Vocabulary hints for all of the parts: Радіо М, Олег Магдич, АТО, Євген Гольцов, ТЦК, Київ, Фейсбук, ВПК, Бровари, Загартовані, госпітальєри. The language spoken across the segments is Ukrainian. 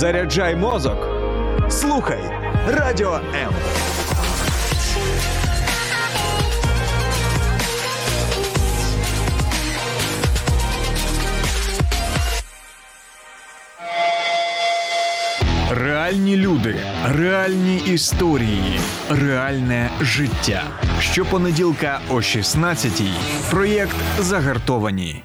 Заряджай мозок. Слухай Радіо М. Реальні люди, реальні історії, реальне життя. Щопонеділка о 16-й. Проєкт «Загартовані».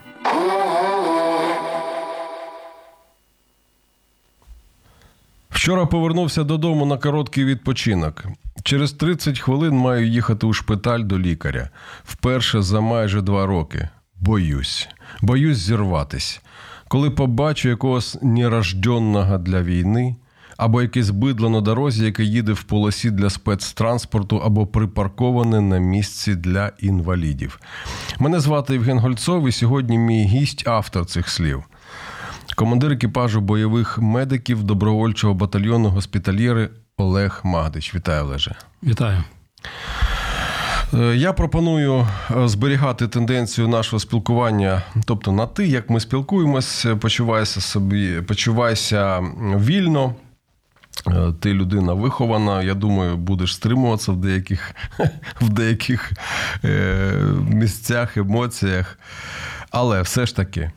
Вчора повернувся додому на короткий відпочинок. Через 30 хвилин маю їхати у шпиталь до лікаря. Вперше за майже 2 роки. Боюсь. Боюсь зірватись. Коли побачу якогось нерожденного для війни, або якесь бидло на дорозі, яке їде в полосі для спецтранспорту, або припарковане на місці для інвалідів. Мене звати Євген Гольцов, і сьогодні мій гість – автор цих слів. Командир екіпажу бойових медиків добровольчого батальйону «Госпітальєри» Олег Магдич. Вітаю, Олеже. Вітаю. Я пропоную зберігати тенденцію нашого спілкування, тобто на «ти», як ми спілкуємось, почувайся вільно. Ти людина вихована, я думаю, будеш стримуватися в деяких місцях, емоціях. Але все ж таки,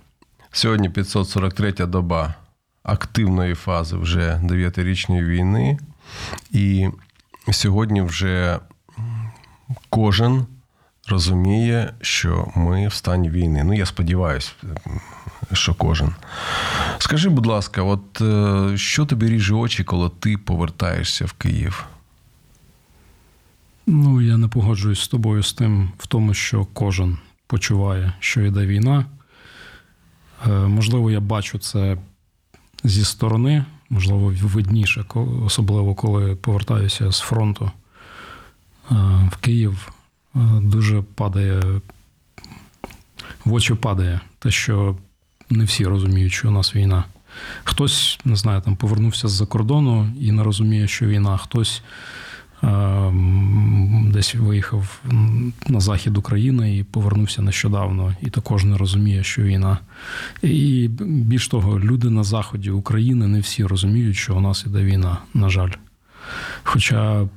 сьогодні 543-я доба активної фази вже 9-річної війни. І сьогодні вже кожен розуміє, що ми в стані війни. Ну, я сподіваюся, що кожен. Скажи, будь ласка, от що тобі ріже очі, коли ти повертаєшся в Київ? Ну, я не погоджуюсь з тобою з тим, в тому, що кожен почуває, що йде війна. Можливо, я бачу це зі сторони, можливо, видніше, особливо, коли повертаюся з фронту в Київ. Дуже в очі падає те, що не всі розуміють, що у нас війна. Хтось, не знаю, там повернувся з-за кордону і не розуміє, що війна. Хтось десь виїхав на захід України і повернувся нещодавно, і також не розуміє, що війна. І більш того, люди на заході України не всі розуміють, що у нас іде війна, на жаль. Хоча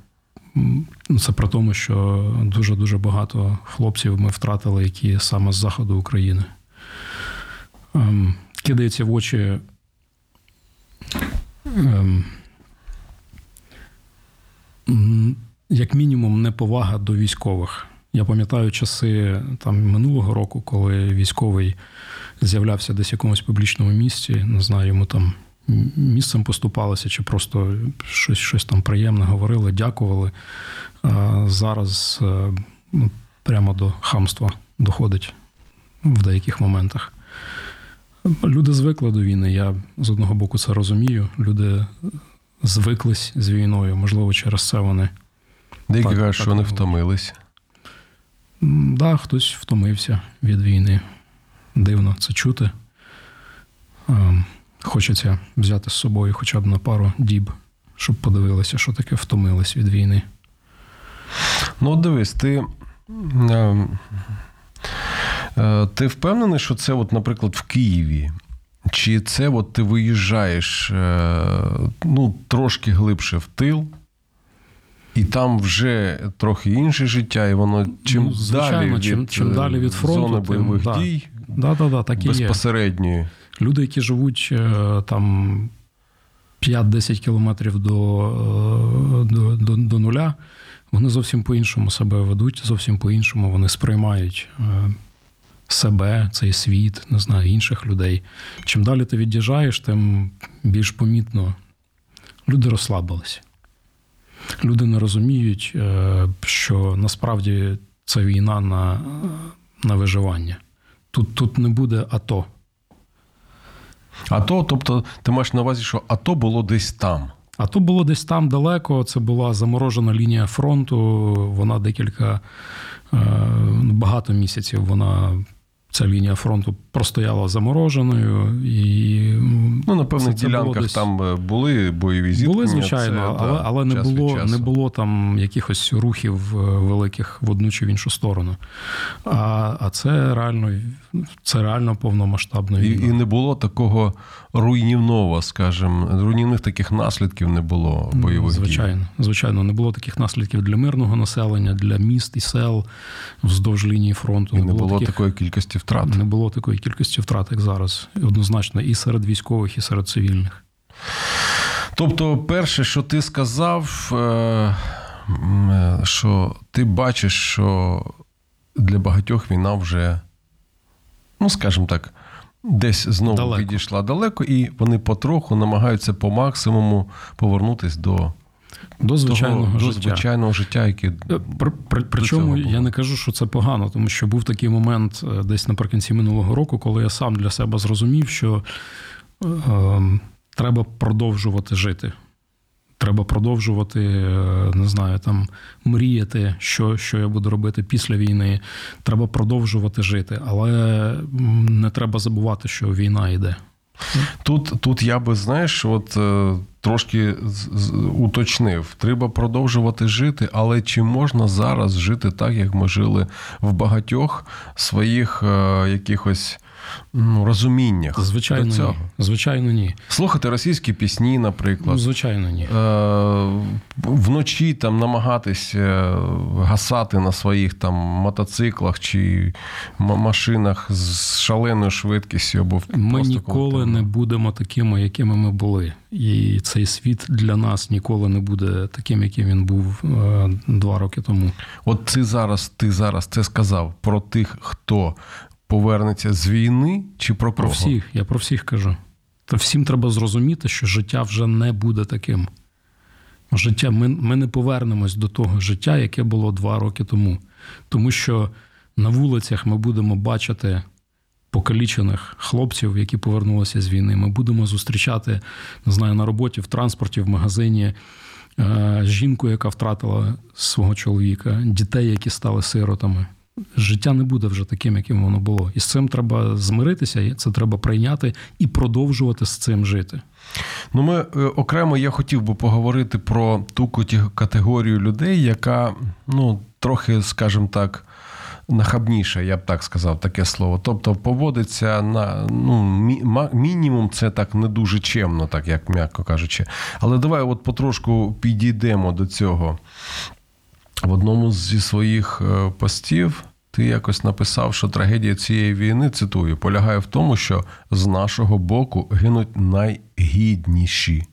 це про тому, що дуже-дуже багато хлопців ми втратили, які саме з заходу України. Кидається в очі як мінімум неповага до військових. Я пам'ятаю часи там минулого року, коли військовий з'являвся десь в якомусь публічному місці, не знаю, йому там місцем поступалося, чи просто щось там приємне говорили, дякували. А зараз прямо до хамства доходить в деяких моментах. Люди звикли до війни, я з одного боку це розумію. Люди звиклись з війною, можливо, через це вони... Деякі кажуть, що вони втомились. Так, хтось втомився від війни. Дивно це чути. Хочеться взяти з собою хоча б на пару діб, щоб подивилися, що таке втомились від війни. Ну, от дивись, ти впевнений, що це, от, наприклад, в Києві? Чи це от ти виїжджаєш трошки глибше в тил, і там вже трохи інше життя, і воно чим далі від фронту, зони бойових дій, так і безпосередньої. Люди, які живуть там 5-10 кілометрів до нуля, вони зовсім по-іншому себе ведуть, зовсім по-іншому вони сприймають себе, цей світ, не знаю, інших людей. Чим далі ти від'їжджаєш, тим більш помітно. Люди розслабились. Люди не розуміють, що насправді це війна на виживання. Тут не буде АТО. АТО, тобто ти маєш на увазі, що АТО було десь там? АТО було десь там далеко, це була заморожена лінія фронту, вона багато місяців ця лінія фронту простояла замороженою. І, на певних ділянках там були бойові зіткнення. Були, звичайно, але не було там якихось рухів великих в одну чи в іншу сторону. А це реально це реально повномасштабна війна. І не було такого руйнівного, скажімо, руйнівних таких наслідків не було бойових дій? Звичайно, не було таких наслідків для мирного населення, для міст і сел вздовж лінії фронту. І не було такої кількості втрат? Не було такої кількості втрат, як зараз. Однозначно і серед військових, і серед цивільних. Тобто, перше, що ти сказав, що ти бачиш, що для багатьох війна вже, ну, скажімо так, десь знову відійшла далеко, і вони потроху намагаються по максимуму повернутися до звичайного життя, яке... Причому я не кажу, що це погано, тому що був такий момент десь наприкінці минулого року, коли я сам для себе зрозумів, що треба продовжувати жити. Треба продовжувати, не знаю, там, мріяти, що я буду робити після війни. Треба продовжувати жити, але не треба забувати, що війна йде. Тут я би, знаєш, от трошки уточнив. Треба продовжувати жити, але чи можна зараз жити так, як ми жили в багатьох своїх якихось... розуміннях. Звичайно, ні. Слухати російські пісні, наприклад. Звичайно, ні. Вночі там намагатись гасати на своїх там мотоциклах чи машинах з шаленою швидкістю. Або ми ніколи не будемо такими, якими ми були. І цей світ для нас ніколи не буде таким, яким він був 2 роки тому. От ти зараз це сказав про тих, хто повернеться з війни чи про кого? Про всіх. Я про всіх кажу. Та всім треба зрозуміти, що життя вже не буде таким. Ми не повернемось до того життя, яке було 2 роки тому. Тому що на вулицях ми будемо бачити покалічених хлопців, які повернулися з війни. Ми будемо зустрічати, не знаю, на роботі, в транспорті, в магазині жінку, яка втратила свого чоловіка, дітей, які стали сиротами. Життя не буде вже таким, яким воно було. І з цим треба змиритися, це треба прийняти і продовжувати з цим жити. Ну, ми окремо, я хотів би поговорити про ту категорію людей, яка, ну, трохи, скажімо так, нахабніше, я б так сказав, таке слово. Тобто поводиться на, ну, мінімум, це так не дуже чемно, так як м'яко кажучи. Але давай от потрошку підійдемо до цього. В одному зі своїх постів ти якось написав, що трагедія цієї війни, цитую, полягає в тому, що з нашого боку гинуть найгідніші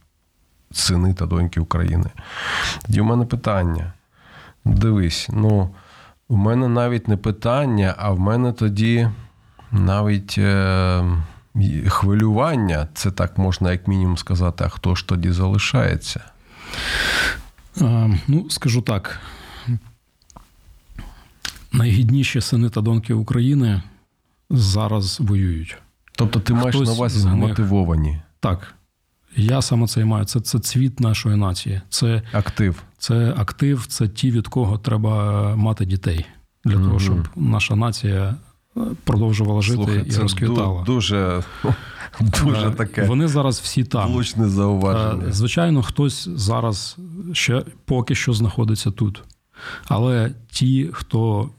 сини та доньки України. Тоді в мене питання. Дивись, ну, в мене навіть не питання, а в мене тоді навіть хвилювання, це так можна як мінімум сказати, а хто ж тоді залишається? Ну, скажу так. Найгідніші сини та доньки України зараз воюють. Тобто ти маєш на увазі змотивовані? Так. Я саме це і маю. Це цвіт нашої нації. Це актив. Це актив, це ті, від кого треба мати дітей. Для того, щоб наша нація продовжувала жити. Слухай, і розквітала. Дуже таке. Вони зараз всі там. Влучне зауваження. Звичайно, хтось зараз ще поки що знаходиться тут. Але ті, хто,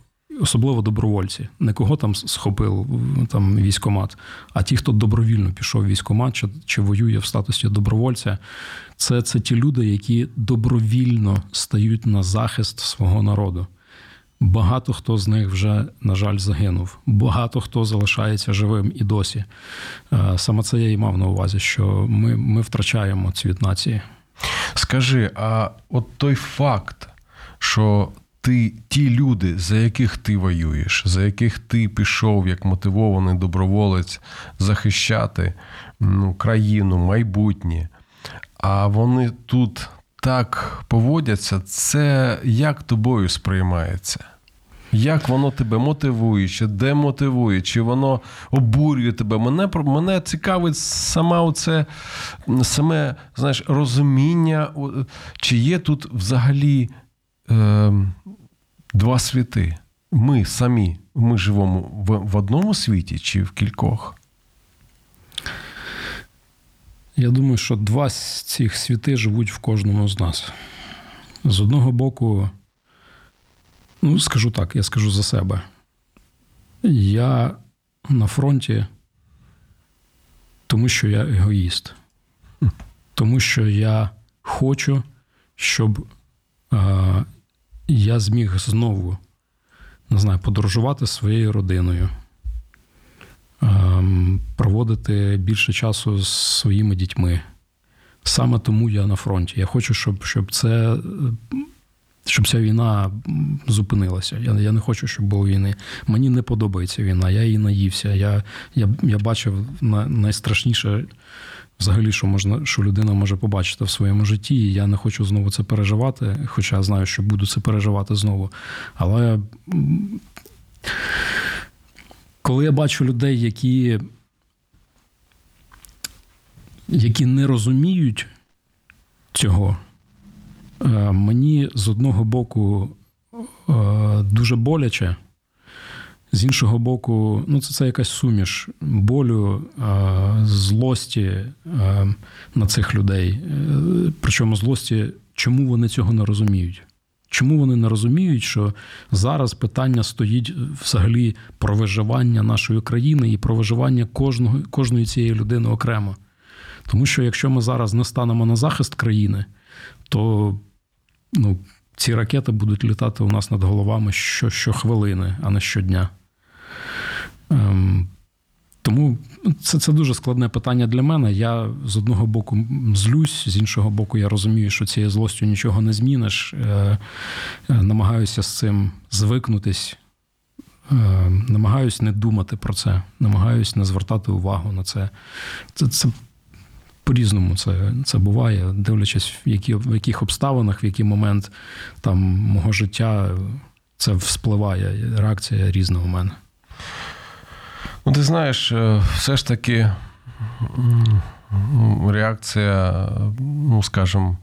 особливо добровольці, не кого там схопив там військкомат, а ті, хто добровільно пішов в військкомат чи воює в статусі добровольця, це ті люди, які добровільно стають на захист свого народу. Багато хто з них вже, на жаль, загинув. Багато хто залишається живим і досі. Саме це я і мав на увазі, що ми втрачаємо цвіт нації. Скажи, а от той факт, що ті люди, за яких ти воюєш, за яких ти пішов як мотивований доброволець захищати, ну, країну, майбутнє, а вони тут так поводяться, це як тобою сприймається? Як воно тебе мотивує, чи демотивує, чи воно обурює тебе? Мене цікавить саме, знаєш, розуміння, чи є тут взагалі два світи. Ми самі, ми живемо в одному світі чи в кількох? Я думаю, що два з цих світи живуть в кожному з нас. З одного боку, ну, скажу так, я скажу за себе. Я на фронті, тому що я егоїст. Тому що я хочу, щоб я зміг знову, не знаю, подорожувати зі своєю родиною, проводити більше часу з своїми дітьми. Саме тому я на фронті. Я хочу, щоб ця війна зупинилася. Я не хочу, щоб було війни. Мені не подобається війна, я її наївся. Я бачив найстрашніше взагалі, що людина може побачити в своєму житті. І я не хочу знову це переживати, хоча знаю, що буду це переживати знову. Але коли я бачу людей, які не розуміють цього, мені з одного боку дуже боляче, з іншого боку, це якась суміш болю, злості на цих людей. Причому злості, чому вони цього не розуміють. Чому вони не розуміють, що зараз питання стоїть взагалі про виживання нашої країни і про виживання кожної цієї людини окремо. Тому що якщо ми зараз не станемо на захист країни, то ці ракети будуть літати у нас над головами щохвилини, а не щодня. Тому це дуже складне питання для мене. Я з одного боку злюсь, з іншого боку я розумію, що цією злостю нічого не зміниш. Намагаюся з цим звикнутись. Намагаюсь не думати про це. Намагаюсь не звертати увагу на це. Це по-різному це буває, дивлячись, в яких обставинах, в який момент там мого життя це вспливає. Реакція різна у мене. Ти знаєш, все ж таки реакція, скажімо,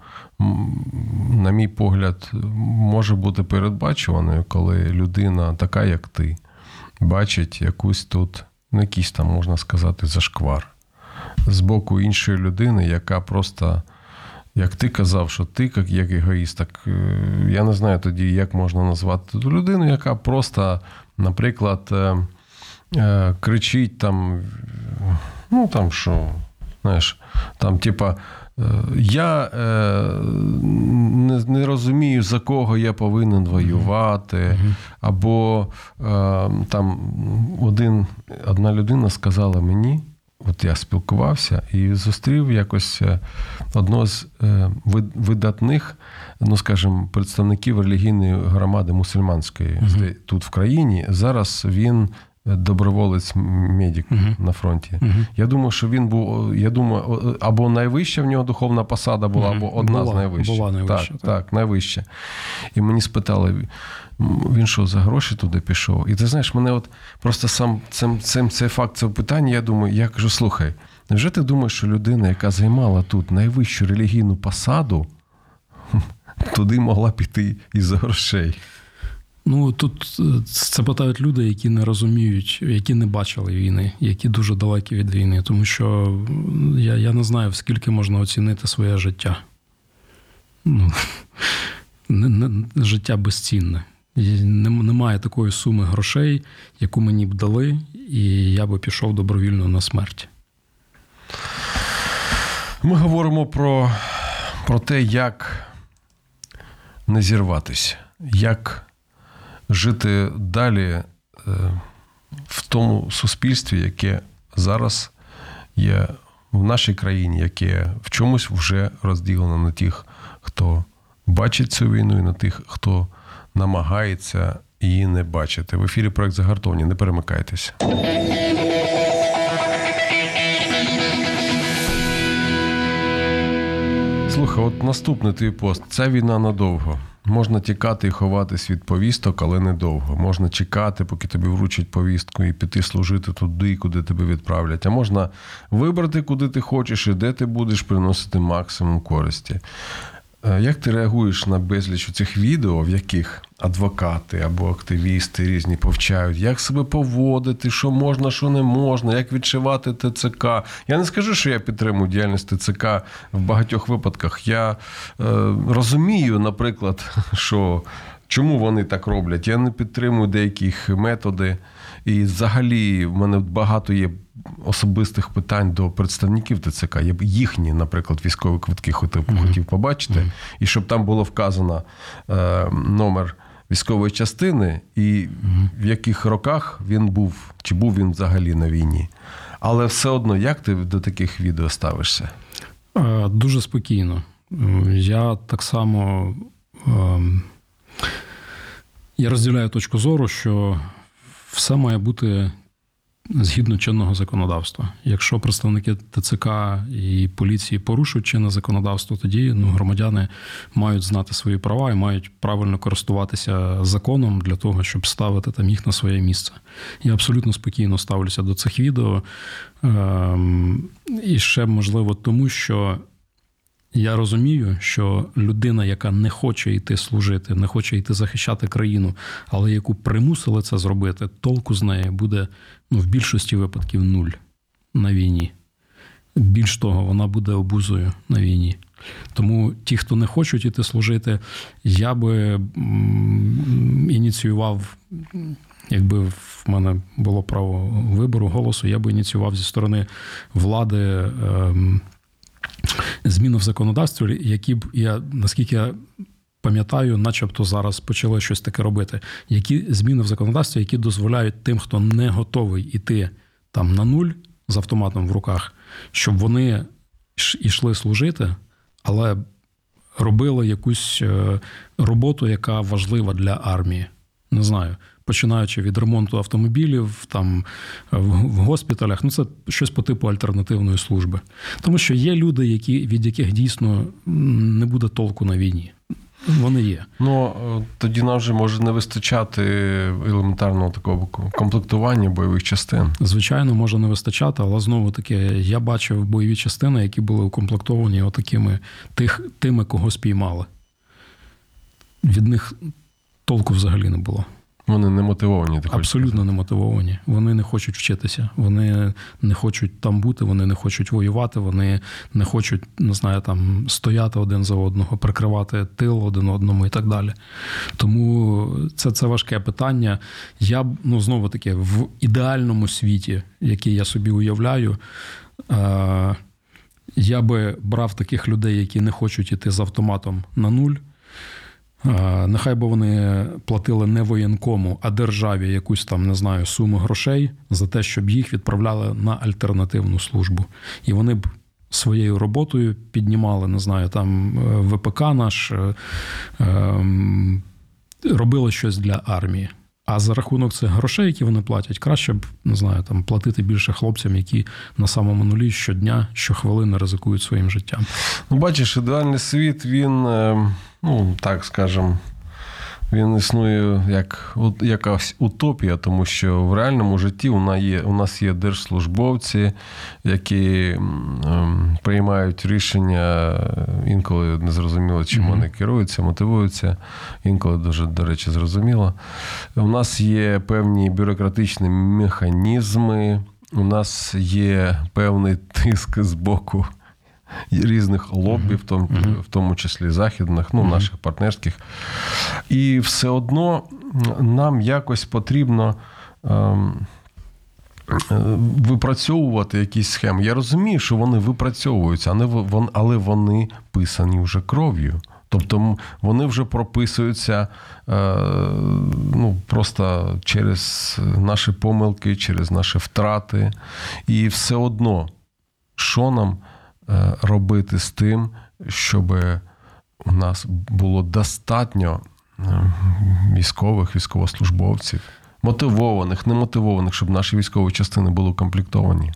на мій погляд, може бути передбачуваною, коли людина така, як ти, бачить якийсь там, можна сказати, зашквар з боку іншої людини, яка просто, як ти казав, що ти, як егоїст, так я не знаю тоді, як можна назвати ту людину, яка просто, наприклад, кричить там, там що, знаєш, там типа, я не розумію, за кого я повинен воювати, або там одна людина сказала мені, я спілкувався і зустрів якось одного з видатних, скажімо, представників релігійної громади мусульманської тут в країні. Зараз він доброволець-медик на фронті. Я думаю, що він був, або найвища в нього духовна посада була, або одна з найвищих. Була найвища. Так, найвища. І мені спитали, він що, за гроші туди пішов? І ти знаєш, мене просто сам цей факт, це питання, я думаю, я кажу, слухай, невже ти думаєш, що людина, яка займала тут найвищу релігійну посаду, туди могла піти із-за грошей? Тут це питають люди, які не розуміють, які не бачили війни, які дуже далекі від війни. Тому що я не знаю, скільки можна оцінити своє життя. Життя безцінне. Немає такої суми грошей, яку мені б дали, і я би пішов добровільно на смерть. Ми говоримо про те, як не зірватися, як жити далі в тому суспільстві, яке зараз є в нашій країні, яке в чомусь вже розділено на тих, хто бачить цю війну, і на тих, хто намагається її не бачити. В ефірі проект «Загартовані». Не перемикайтеся. Слухай, наступний твій пост. Ця війна надовго. Можна тікати і ховатись від повісток, але недовго. Можна чекати, поки тобі вручать повістку, і піти служити туди, куди тебе відправлять. А можна вибрати, куди ти хочеш і де ти будеш приносити максимум користі. Як ти реагуєш на безліч цих відео, в яких адвокати або активісти різні повчають, як себе поводити, що можна, що не можна, як відшивати ТЦК. Я не скажу, що я підтримую діяльність ТЦК в багатьох випадках. Я розумію, наприклад, чому вони так роблять. Я не підтримую деяких методи І взагалі в мене багато є особистих питань до представників ТЦК. Я б їхні, наприклад, військові квитки хотів побачити. І щоб там було вказано номер військової частини і в яких роках він був, чи був він взагалі на війні. Але все одно, як ти до таких відео ставишся? Дуже спокійно. Я так само... Я розділяю точку зору, що все має бути згідно чинного законодавства. Якщо представники ТЦК і поліції порушують чинне законодавство, тоді громадяни мають знати свої права і мають правильно користуватися законом для того, щоб ставити там їх на своє місце. Я абсолютно спокійно ставлюся до цих відео. І ще, можливо, тому що я розумію, що людина, яка не хоче йти служити, не хоче йти захищати країну, але яку примусили це зробити, толку з неї буде в більшості випадків нуль на війні. Більш того, вона буде обузою на війні. Тому ті, хто не хочуть йти служити, я би ініціював, якби в мене було право вибору, голосу, я би ініціював зі сторони влади зміни в законодавстві, які б, я, наскільки я пам'ятаю, начебто зараз почали щось таке робити, які зміни в законодавстві, які дозволяють тим, хто не готовий іти там на нуль з автоматом в руках, щоб вони йшли служити, але робили якусь роботу, яка важлива для армії. Не знаю. Починаючи від ремонту автомобілів, там, в госпіталях. Це щось по типу альтернативної служби. Тому що є люди, від яких дійсно не буде толку на війні. Вони є. Тоді нам вже може не вистачати елементарного такого комплектування бойових частин. Звичайно, може не вистачати, але знову-таки я бачив бойові частини, які були укомплектовані тими, кого спіймали. Від них толку взагалі не було. Вони не мотивовані? Абсолютно не мотивовані. Вони не хочуть вчитися. Вони не хочуть там бути, вони не хочуть воювати, вони не хочуть, стояти один за одного, прикривати тил один одному і так далі. Тому це важке питання. Я, знову-таки, в ідеальному світі, який я собі уявляю, я би брав таких людей, які не хочуть йти з автоматом на нуль. Нехай би вони платили не воєнкому, а державі якусь суму грошей за те, щоб їх відправляли на альтернативну службу. І вони б своєю роботою піднімали, ВПК наш, робили щось для армії. А за рахунок цих грошей, які вони платять, краще б, платити більше хлопцям, які на самому нулі щодня, щохвилини ризикують своїм життям. Бачиш, ідеальний світ, він, він існує як якась утопія, тому що в реальному житті у нас є держслужбовці, які приймають рішення, інколи незрозуміло, чим вони керуються, мотивуються, інколи дуже, до речі, зрозуміло. У нас є певні бюрократичні механізми, у нас є певний тиск з боку різних лоббів, в тому числі західних, наших партнерських. І все одно нам якось потрібно випрацьовувати якісь схеми. Я розумію, що вони випрацьовуються, але вони писані вже кров'ю. Тобто вони вже прописуються просто через наші помилки, через наші втрати. І все одно, що нам робити з тим, щоб у нас було достатньо військових, військовослужбовців, мотивованих, немотивованих, щоб наші військові частини були укомплектовані?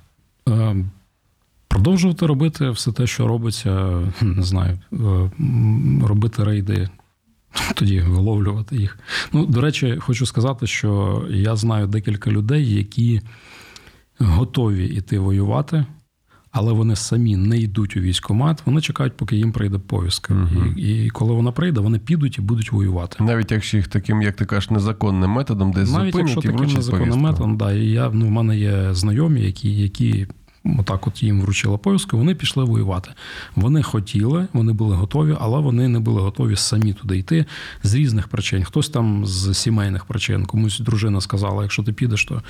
Продовжувати робити все те, що робиться, робити рейди, тоді виловлювати їх. До речі, хочу сказати, що я знаю декілька людей, які готові йти воювати, але вони самі не йдуть у військкомат, вони чекають, поки їм прийде повістка. І коли вона прийде, вони підуть і будуть воювати. Навіть якщо їх таким, як ти кажеш, незаконним методом десь зупинять і вручать повістку. Навіть якщо таким незаконним методом, і в мене є знайомі, які отак от їм вручила повістку, вони пішли воювати. Вони хотіли, вони були готові, але вони не були готові самі туди йти з різних причин. Хтось там з сімейних причин, комусь дружина сказала, якщо ти підеш, то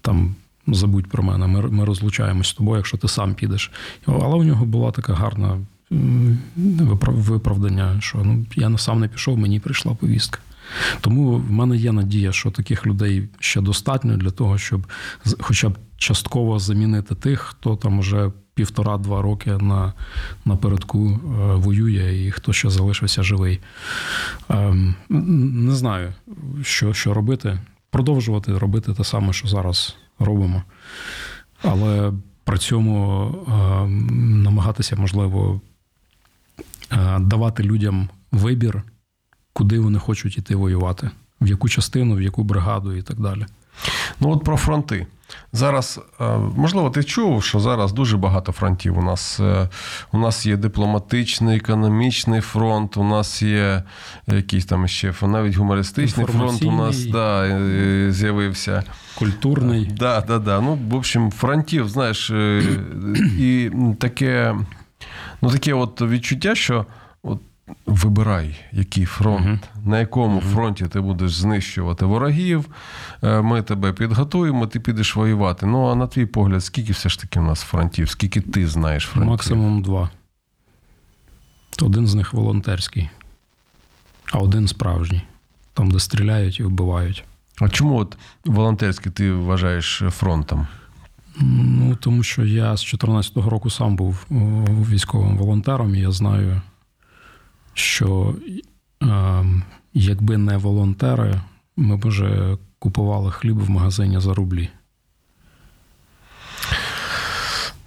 там забудь про мене, ми розлучаємось з тобою, якщо ти сам підеш. Але у нього була така гарна виправдання, що я сам не пішов, мені прийшла повістка. Тому в мене є надія, що таких людей ще достатньо для того, щоб хоча б частково замінити тих, хто там уже 1,5-2 роки напередку воює і хто ще залишився живий. Не знаю, що робити. Продовжувати робити те саме, що зараз робимо. Але при цьому намагатися, можливо, давати людям вибір, куди вони хочуть іти воювати, в яку частину, в яку бригаду і так далі. Ну от про фронти. Зараз, можливо, ти чув, що зараз дуже багато фронтів у нас є дипломатичний, економічний фронт, у нас є якийсь там ще навіть гумористичний фронт у нас з'явився. Культурний. Да. Ну, в общем, фронтів, знаєш, і таке от відчуття, що от вибирай, який фронт, на якому фронті ти будеш знищувати ворогів, ми тебе підготуємо, ти підеш воювати. Ну, а на твій погляд, скільки все ж таки в нас фронтів? Скільки ти знаєш фронтів? Максимум 2. Один з них волонтерський, а один справжній. Там, де стріляють і вбивають. А чому от волонтерський ти вважаєш фронтом? Ну, тому що я з 14-го року сам був військовим волонтером, і я знаю, що якби не волонтери, ми б уже купували хліб в магазині за рублі.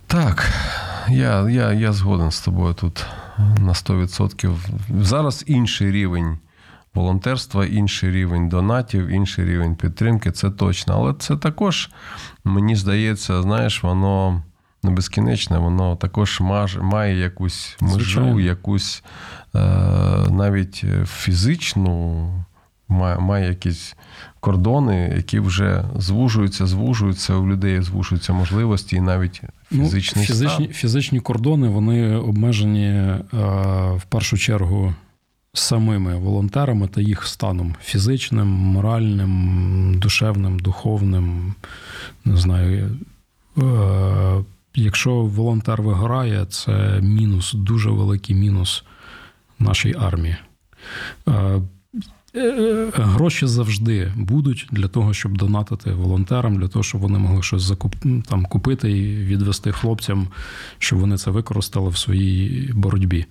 Так, я згоден з тобою тут на 100%. Зараз інший рівень волонтерства, інший рівень донатів, інший рівень підтримки, це точно. Але це також, мені здається, знаєш, воно не безкінечне, воно також має якусь межу, звичайно, якусь навіть фізичну, має якісь кордони, які вже звужуються, у людей звужуються можливості і навіть фізичний стан. Фізичні кордони, вони обмежені в першу чергу самими волонтерами та їх станом фізичним, моральним, душевним, духовним, не знаю. Якщо волонтер вигорає, це мінус, дуже великий мінус нашій армії. Гроші завжди будуть для того, щоб донатити волонтерам, для того, щоб вони могли щось купити і відвести хлопцям, щоб вони це використали в своїй боротьбі.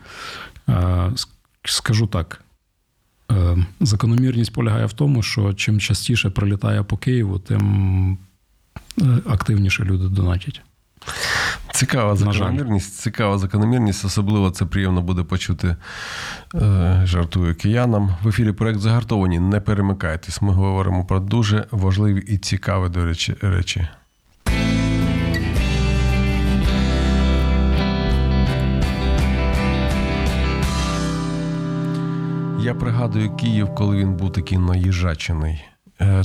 Скажу так, закономірність полягає в тому, що чим частіше прилітає по Києву, тим активніше люди донатять. Цікава закономірність, особливо це приємно буде почути, жартую, киянам. В ефірі проект «Загартовані». Не перемикайтесь, ми говоримо про дуже важливі і цікаві, до речі, речі. Я пригадую Київ, коли він був такий наїжачений.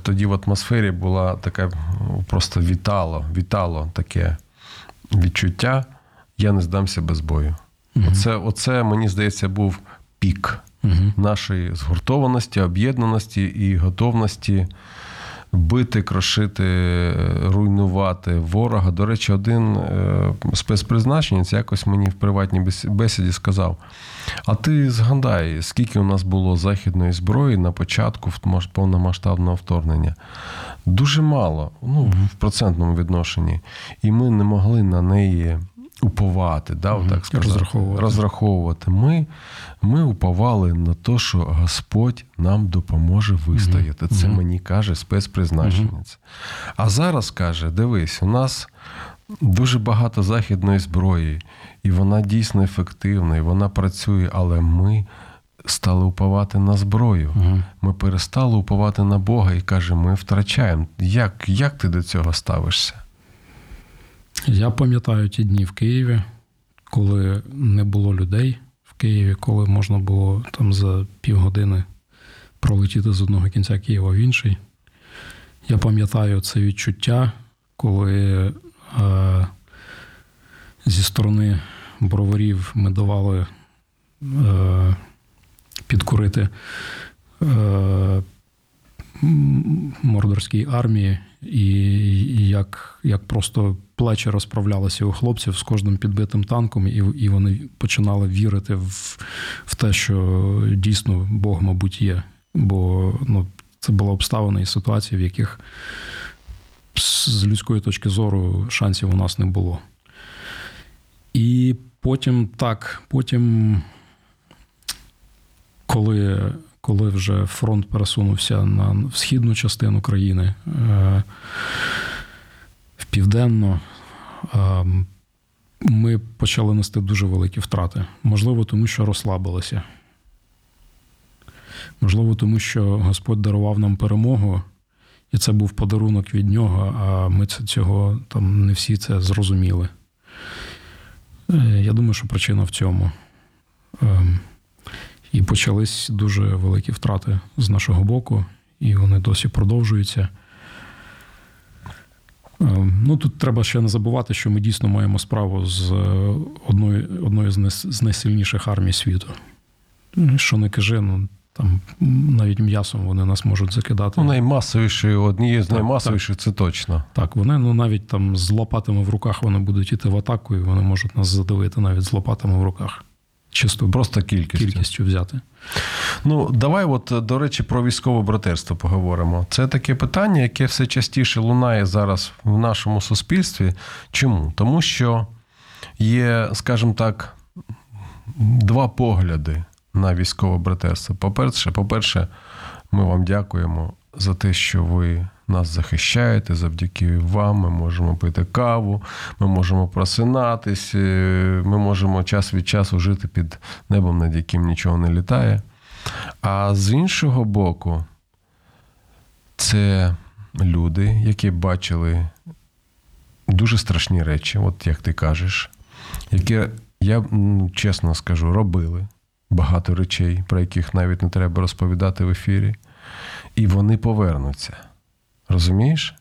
Тоді в атмосфері була така, просто вітало таке відчуття, я не здамся без бою. Uh-huh. Оце, мені здається, був пік нашої згуртованості, об'єднаності і готовності бити, крошити, руйнувати ворога. До речі, один спецпризначенець якось мені в приватній бесіді сказав, а ти згадай, скільки у нас було західної зброї на початку повномасштабного вторгнення? Дуже мало, в процентному відношенні. І ми не могли на неї уповати, так сказати, розраховувати. Ми уповали на те, що Господь нам допоможе вистояти. Це мені каже спецпризначенець. А зараз каже, дивись, у нас дуже багато західної зброї, і вона дійсно ефективна, і вона працює, але ми стали уповати на зброю. Ми перестали уповати на Бога і каже, ми втрачаємо. Як ти до цього ставишся? Я пам'ятаю ті дні в Києві, коли не було людей в Києві, коли можна було там за півгодини пролетіти з одного кінця Києва в інший. Я пам'ятаю це відчуття, коли зі сторони броварів ми давали підкурити мордорській армії, і як просто плечі розправлялися у хлопців з кожним підбитим танком, і вони починали вірити в те, що дійсно Бог, мабуть, є. Бо це була обставина і ситуація, в яких з людської точки зору шансів у нас не було. І потім, коли вже фронт пересунувся на східну частину країни, в південну, ми почали нести дуже великі втрати. Можливо, тому що розслабилися. Можливо, тому що Господь дарував нам перемогу, і це був подарунок від Нього, а ми цього там не всі це зрозуміли. Я думаю, що причина в цьому. І почались дуже великі втрати з нашого боку, і вони досі продовжуються. Тут треба ще не забувати, що ми дійсно маємо справу з одною з найсильніших армій світу. Що не кажи, там навіть м'ясом вони нас можуть закидати. Наймасовіші, однією з наймасовіших, це точно. Так, вони навіть там з лопатами в руках вони будуть йти в атаку, і вони можуть нас задавити навіть з лопатами в руках. Чисто просто кількістю взяти. Давай до речі, про військове братерство поговоримо. Це таке питання, яке все частіше лунає зараз в нашому суспільстві. Чому? Тому що є, скажімо так, два погляди на військове братерство. По-перше, ми вам дякуємо за те, що ви нас захищаєте, завдяки вам ми можемо пити каву, ми можемо просинатись, ми можемо час від часу жити під небом, над яким нічого не літає. А з іншого боку, це люди, які бачили дуже страшні речі, як ти кажеш, які, я чесно скажу, робили багато речей, про яких навіть не треба розповідати в ефірі, і вони повернуться. Розумієш?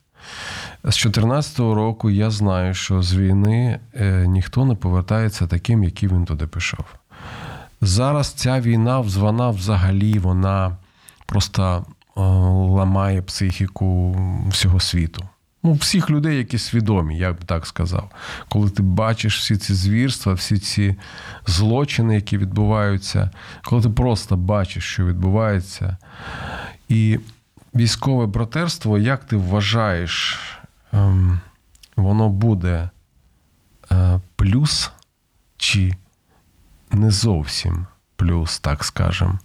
З 14-го року я знаю, що з війни ніхто не повертається таким, який він туди пішов. Зараз ця війна, взвана взагалі, вона просто ламає психіку всього світу. Всіх людей, які свідомі, я б так сказав. Коли ти бачиш всі ці звірства, всі ці злочини, які відбуваються, коли ти просто бачиш, що відбувається, і військове братерство, як ти вважаєш, воно буде плюс чи не зовсім плюс, так скажемо,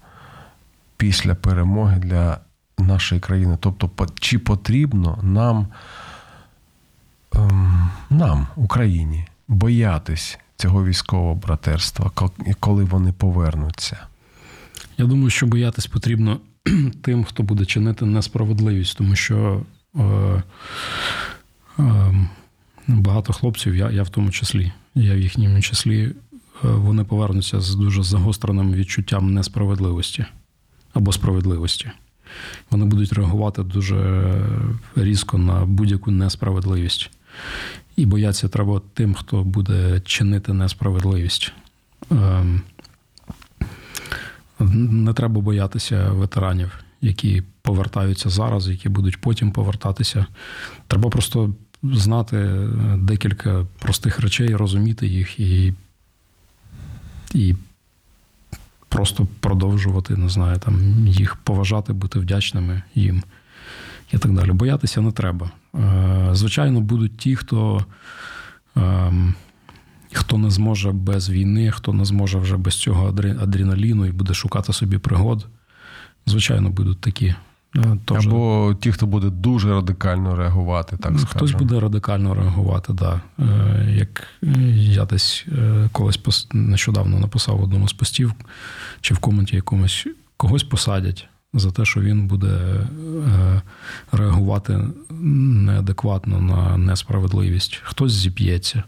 після перемоги для нашої країни? Тобто, чи потрібно нам, Україні, боятись цього військового братерства, коли вони повернуться? Я думаю, що боятись потрібно тим, хто буде чинити несправедливість, тому що багато хлопців, я в тому числі, я в їхньому числі, вони повернуться з дуже загостреним відчуттям несправедливості або справедливості. Вони будуть реагувати дуже різко на будь-яку несправедливість. І бояться треба тим, хто буде чинити несправедливість. Не треба боятися ветеранів, які повертаються зараз, які будуть потім повертатися. Треба просто знати декілька простих речей, розуміти їх і просто продовжувати, їх поважати, бути вдячними їм і так далі. Боятися не треба. Звичайно, будуть ті, хто не зможе без війни, хто не зможе вже без цього адреналіну і буде шукати собі пригод. Звичайно, будуть такі. Або ті, хто буде дуже радикально реагувати, так скажемо. Хтось буде радикально реагувати, так. Як я десь колись нещодавно написав в одному з постів, чи в коменті якомусь, когось посадять за те, що він буде реагувати неадекватно на несправедливість. Хтось зіп'ється.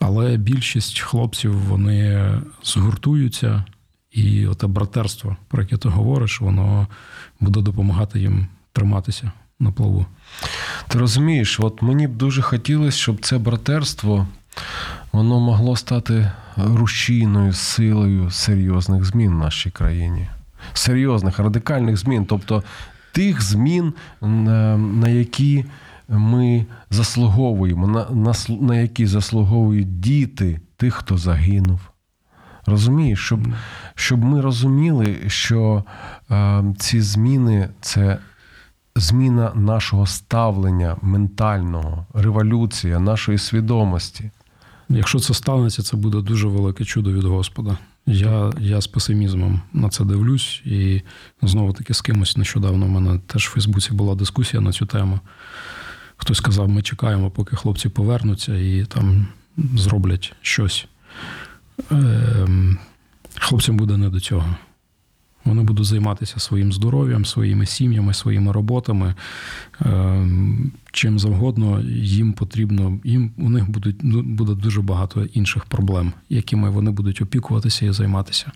Але більшість хлопців, вони згуртуються, і оте братерство, про яке ти говориш, воно буде допомагати їм триматися на плаву. Ти розумієш, мені б дуже хотілося, щоб це братерство, воно могло стати рушійною силою серйозних змін в нашій країні. Серйозних, радикальних змін. Тобто тих змін, на які ми заслуговуємо, на які заслуговують діти тих, хто загинув. Розумієш? Щоб ми розуміли, що ці зміни – це зміна нашого ставлення ментального, революція нашої свідомості. Якщо це станеться, це буде дуже велике чудо від Господа. Я з песимізмом на це дивлюсь. І знову-таки з кимось нещодавно в мене теж в Фейсбуці була дискусія на цю тему. Хтось сказав, ми чекаємо, поки хлопці повернуться і там зроблять щось. Хлопцям буде не до цього. Вони будуть займатися своїм здоров'ям, своїми сім'ями, своїми роботами, чим завгодно їм потрібно. У них буде дуже багато інших проблем, якими вони будуть опікуватися і займатися.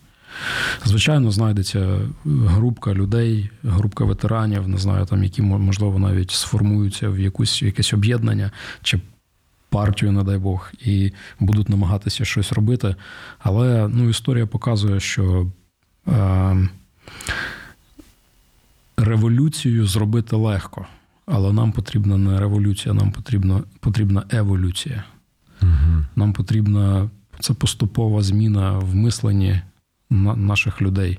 Звичайно, знайдеться групка людей, групка ветеранів, не знаю, там, які, можливо, навіть сформуються в якесь об'єднання чи партію, не дай Бог, і будуть намагатися щось робити. Але історія показує, що революцію зробити легко, але нам потрібна не революція, нам потрібна еволюція. Угу. Нам потрібна це поступова зміна в мисленні наших людей.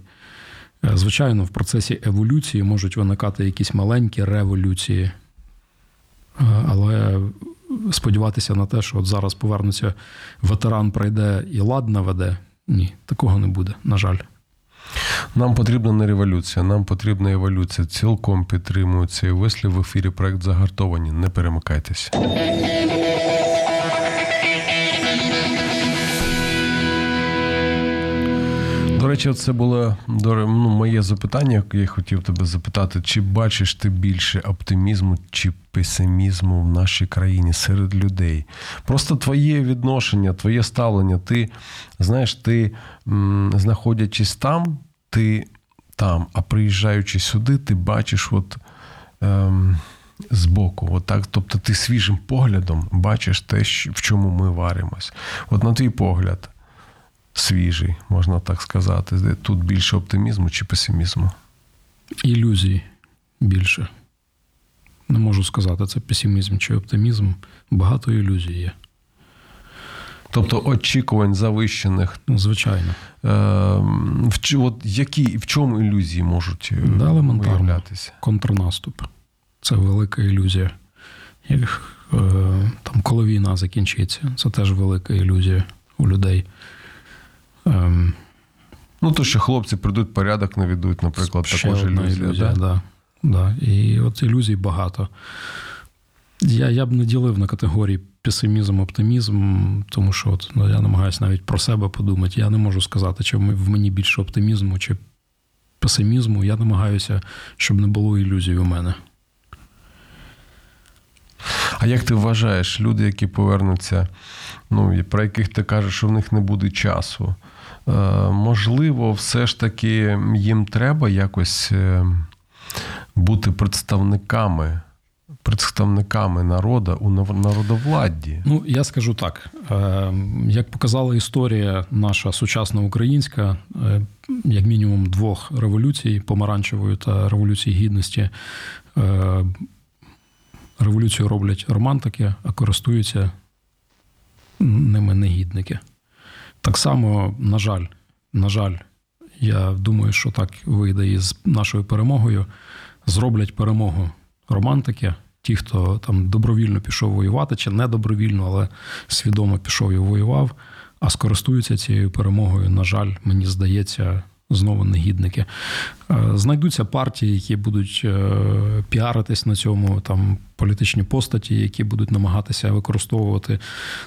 Звичайно, в процесі еволюції можуть виникати якісь маленькі революції, але сподіватися на те, що от зараз повернуться, ветеран прийде і лад наведе, ні, такого не буде, на жаль. Нам потрібна не революція, нам потрібна еволюція. Цілком підтримую цей вислів. В ефірі проект «Загартовані». Не перемикайтеся. До речі, це було моє запитання, яке я хотів тебе запитати. Чи бачиш ти більше оптимізму чи песимізму в нашій країні серед людей? Просто твоє відношення, твоє ставлення. Ти, знаєш, знаходячись там, ти там, а приїжджаючи сюди, ти бачиш збоку. Отак. Тобто ти свіжим поглядом бачиш те, в чому ми варимось. От на твій погляд, свіжий, можна так сказати. Тут більше оптимізму чи песимізму? Ілюзій більше. Не можу сказати, це песимізм чи оптимізм. Багато ілюзій є. Тобто очікувань завищених. Звичайно. В чому ілюзії можуть виявлятися? Контрнаступ. Це велика ілюзія. Там, коли війна закінчиться, це теж велика ілюзія у людей. То, що хлопці прийдуть, порядок наведуть, наприклад, також ілюзія. Да? І от ілюзій багато. Я б не ділив на категорії песимізм, оптимізм, тому що я намагаюся навіть про себе подумати. Я не можу сказати, чи в мені більше оптимізму, чи песимізму. Я намагаюся, щоб не було ілюзій у мене. А як ти вважаєш, люди, які повернуться, про яких ти кажеш, що в них не буде часу, можливо, все ж таки їм треба якось бути представниками народу у народовладді? Я скажу так. Як показала історія наша сучасна українська, як мінімум 2 революцій, помаранчевої та революції гідності, революцію роблять романтики, а користуються ними негідники. Так само, на жаль, я думаю, що так вийде і з нашою перемогою. Зроблять перемогу романтики, ті, хто там добровільно пішов воювати, чи не добровільно, але свідомо пішов і воював, а скористуються цією перемогою, на жаль, мені здається, знову негідники. Знайдуться партії, які будуть піаритись на цьому, там політичні постаті, які будуть намагатися використовувати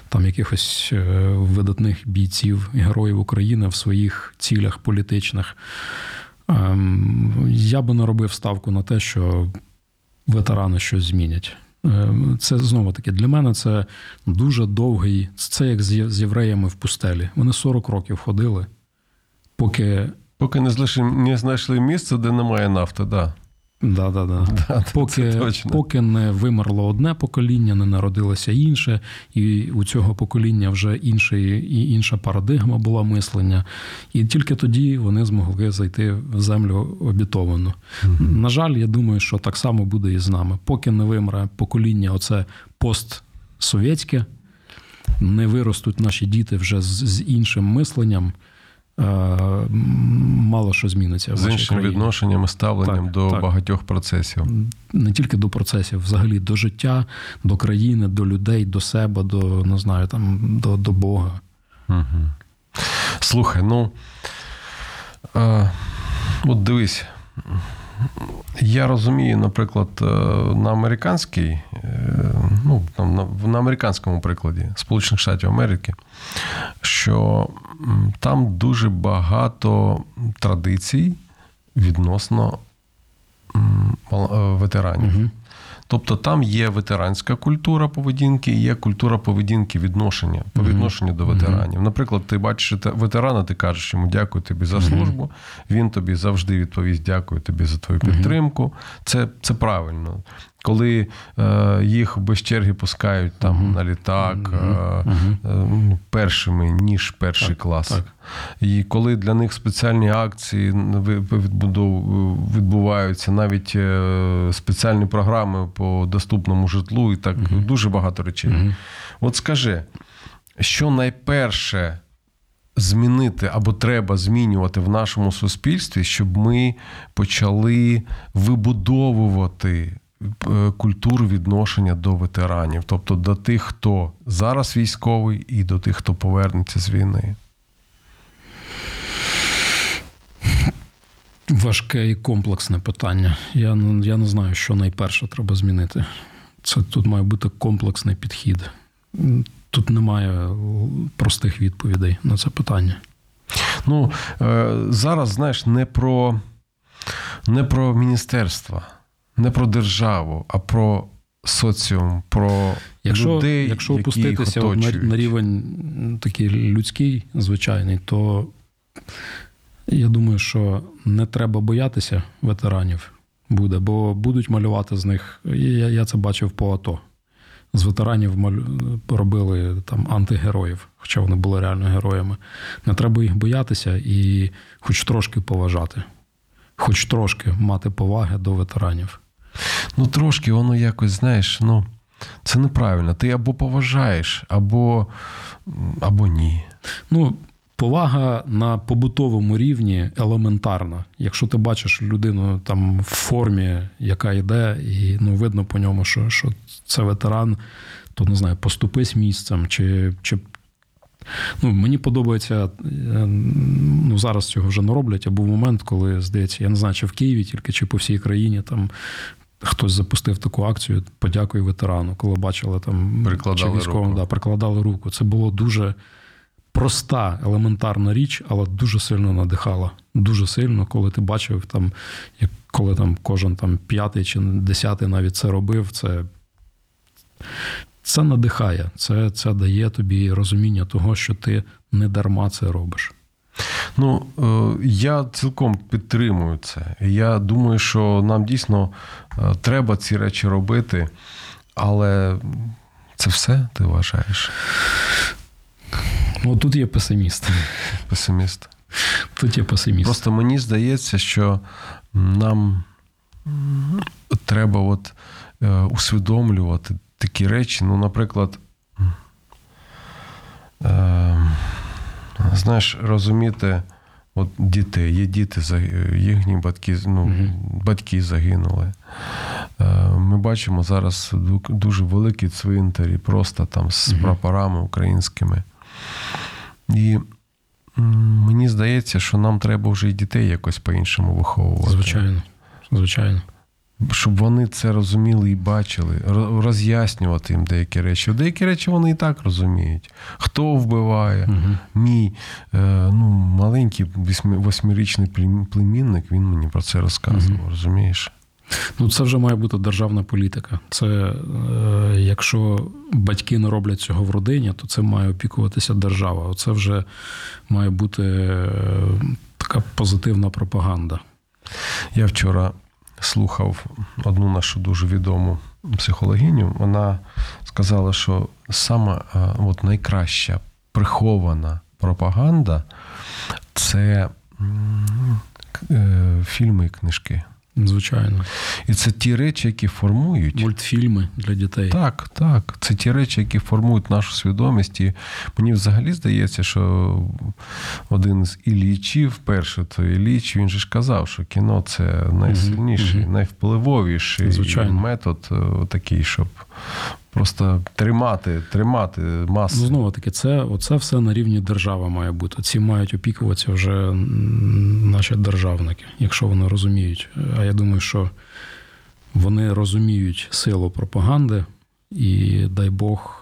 там якихось видатних бійців, героїв України в своїх цілях політичних. Я би не робив ставку на те, що ветерани щось змінять. Це, знову-таки, для мене це дуже довгий, це як з євреями в пустелі. Вони 40 років ходили, поки не знайшли місце, де немає нафти, да. Да. Поки не вимерло одне покоління, не народилося інше, і у цього покоління вже інша парадигма була мислення. І тільки тоді вони змогли зайти в землю обітовану. Mm-hmm. На жаль, я думаю, що так само буде і з нами. Поки не вимре покоління оце постсовєтське, не виростуть наші діти вже з іншим мисленням, мало що зміниться. З іншим відношенням і ставленням до багатьох процесів. Не тільки до процесів, взагалі до життя, до країни, до людей, до себе, до Бога. Угу. Слухай, от дивись, я розумію, наприклад, на американському прикладі Сполучених Штатів Америки, що там дуже багато традицій відносно ветеранів. Угу. Тобто там є ветеранська культура поведінки, є культура поведінки відношення, по відношенню до ветеранів. Наприклад, ти бачиш ветерана, ти кажеш йому дякую тобі за службу, він тобі завжди відповість дякую тобі за твою підтримку. Це правильно. Коли їх без черги пускають там на літак першими, ніж перший клас. Так. І коли для них спеціальні акції відбуваються, навіть спеціальні програми по доступному житлу і так, дуже багато речей. От скажи, що найперше змінити або треба змінювати в нашому суспільстві, щоб ми почали вибудовувати культуру відношення до ветеранів, тобто до тих, хто зараз військовий, і до тих, хто повернеться з війни? Важке і комплексне питання. Я не знаю, що найперше треба змінити. Тут має бути комплексний підхід. Тут немає простих відповідей на це питання. Зараз, знаєш, не про міністерства, не про державу, а про соціум, про людей, якщо опуститися на рівень такий людський, звичайний, то я думаю, що не треба боятися ветеранів буде, бо будуть малювати з них, я це бачив по АТО, з ветеранів робили там антигероїв, хоча вони були реально героями. Не треба їх боятися і хоч трошки поважати. Хоч трошки мати поваги до ветеранів. Трошки воно якось, знаєш, це неправильно. Ти або поважаєш, або ні. Повага на побутовому рівні елементарна. Якщо ти бачиш людину там в формі, яка йде, і видно по ньому, що це ветеран, то, не знаю, поступись місцем, чи мені подобається, зараз цього вже не роблять, а був момент, коли, здається, я не знаю, чи в Києві тільки, чи по всій країні, там хтось запустив таку акцію «Подякуй ветерану», коли бачили там прикладали руку. Це було дуже проста, елементарна річ, але дуже сильно надихала. Дуже сильно, коли ти бачив, коли кожен п'ятий чи десятий навіть це робив, це надихає, це дає тобі розуміння того, що ти не дарма це робиш. Я цілком підтримую це. Я думаю, що нам дійсно треба ці речі робити, але це все, ти вважаєш? Тут є песиміст. Тут є песиміст. Просто мені здається, що нам треба усвідомлювати такі речі, наприклад, знаєш, розуміти, дітей, є діти, їхні батьки, батьки загинули. Ми бачимо зараз дуже великі цвинтарі, просто там з прапорами українськими. І мені здається, що нам треба вже і дітей якось по-іншому виховувати. Звичайно. Щоб вони це розуміли і бачили, роз'яснювати їм деякі речі. Деякі речі вони і так розуміють. Хто вбиває? Мій маленький восьмирічний племінник, він мені про це розказував, розумієш? Це вже має бути державна політика. Це, якщо батьки не роблять цього в родині, то це має опікуватися держава. Оце вже має бути така позитивна пропаганда. Я вчора слухав одну нашу дуже відому психологиню. Вона сказала, що саме от найкраща прихована пропаганда – це фільми і книжки. Звичайно. І це ті речі, які формують... Мультфільми для дітей. Так. Це ті речі, які формують нашу свідомість. І мені взагалі здається, що один з Іллічів, перший то Ілліч, він же ж казав, що кіно – це найсильніший, найвпливовіший метод такий, щоб просто тримати масу. Ну, знову таки, це все на рівні держави має бути. Ці мають опікуватися вже наші державники, якщо вони розуміють. А я думаю, що вони розуміють силу пропаганди і, дай Бог,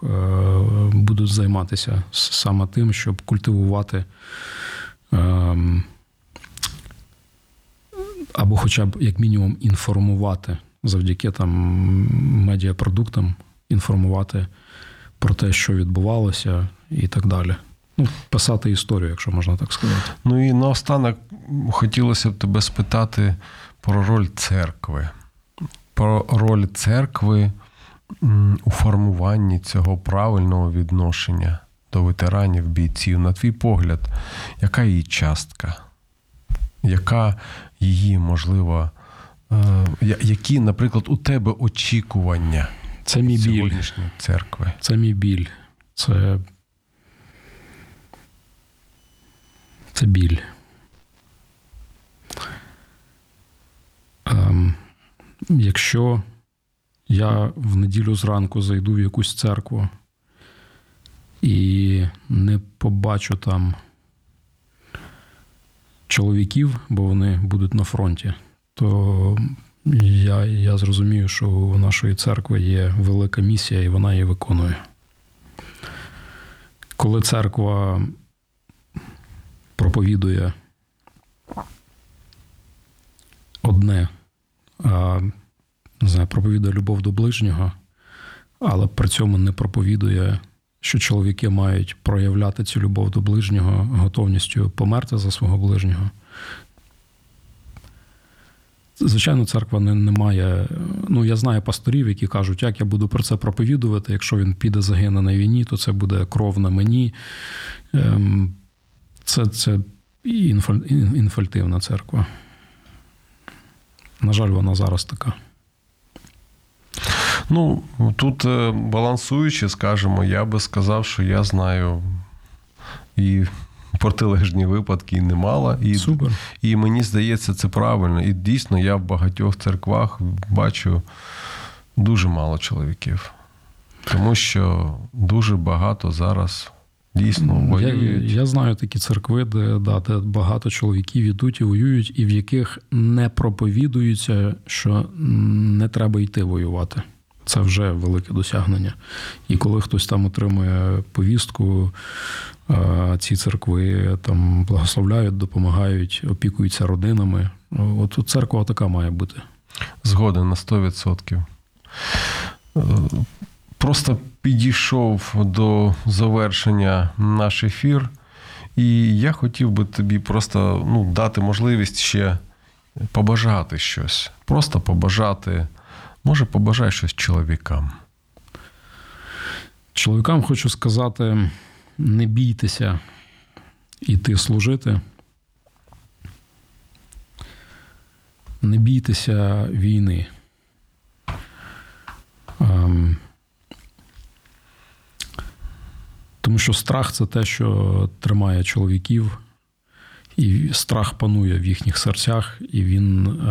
будуть займатися саме тим, щоб культивувати або хоча б, як мінімум, інформувати завдяки там медіапродуктам, інформувати про те, що відбувалося і так далі. Ну, писати історію, якщо можна так сказати. Ну і наостанок хотілося б тебе спитати про роль церкви. Про роль церкви у формуванні цього правильного відношення до ветеранів, бійців. На твій погляд, яка її частка? Яка її, можливо, які, наприклад, у тебе очікування? Це мій біль. Церкви. Це мій біль. Це біль. Якщо я в неділю зранку зайду в якусь церкву і не побачу там чоловіків, бо вони будуть на фронті, то я зрозумію, що у нашої церкви є велика місія, і вона її виконує. Коли церква проповідує одне, проповідує любов до ближнього, але при цьому не проповідує, що чоловіки мають проявляти цю любов до ближнього готовністю померти за свого ближнього. Звичайно, церква не має... Ну, я знаю пасторів, які кажуть, як я буду про це проповідувати, якщо він піде, загине на війні, то це буде кров на мені. Це інфальтивна церква. На жаль, вона зараз така. Ну, тут балансуючи, скажімо, я би сказав, що я знаю і... протилежні випадки і немало. І мені здається, це правильно. І дійсно, я в багатьох церквах бачу дуже мало чоловіків. Тому що дуже багато зараз дійсно воюють. Я знаю такі церкви, де багато чоловіків ідуть і воюють, і в яких не проповідується, що не треба йти воювати. Це вже велике досягнення. І коли хтось там отримує повістку, ці церкви там благословляють, допомагають, опікуються родинами. От церква така має бути. Згоден на 100%. Просто підійшов до завершення наш ефір. І я хотів би тобі просто дати можливість ще побажати щось. Просто побажати. Може, побажай щось чоловікам? Чоловікам хочу сказати, не бійтеся йти служити. Не бійтеся війни. Тому що страх – це те, що тримає чоловіків. І страх панує в їхніх серцях, і він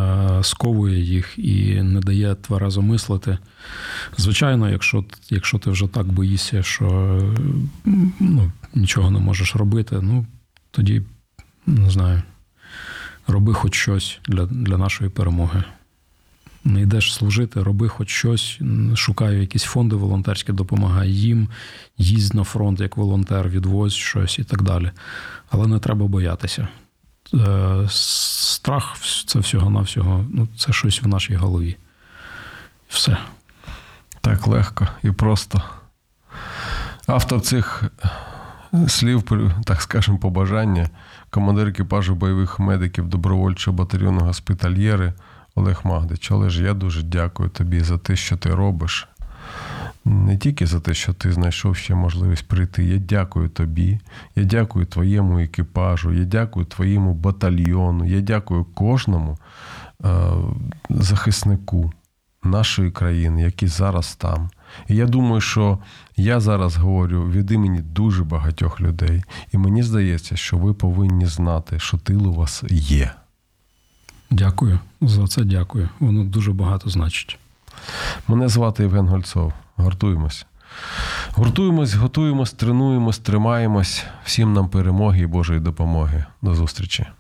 сковує їх, і не дає тверезо мислити. Звичайно, якщо ти вже так боїшся, що нічого не можеш робити, тоді, не знаю, роби хоч щось для нашої перемоги. Не йдеш служити, роби хоч щось, шукай якісь фонди волонтерські, допомагай їм, їздь на фронт як волонтер, відвозь щось і так далі. Але не треба боятися. Страх – це всього-навсього, це щось в нашій голові. Все. Так легко і просто. Автор цих слів, так скажемо, побажання, командир екіпажу бойових медиків добровольчого батальйону госпітальєри Олег Магдич, але ж я дуже дякую тобі за те, що ти робиш. Не тільки за те, що ти знайшов ще можливість прийти. Я дякую тобі, я дякую твоєму екіпажу, я дякую твоєму батальйону, я дякую кожному захиснику нашої країни, який зараз там. І я думаю, що я зараз говорю від імені дуже багатьох людей. І мені здається, що ви повинні знати, що тил у вас є. Дякую. За це дякую. Воно дуже багато значить. Мене звати Євген Гольцов. Гуртуємось. Гуртуємось, готуємось, тренуємось, тримаємось. Всім нам перемоги і Божої допомоги. До зустрічі.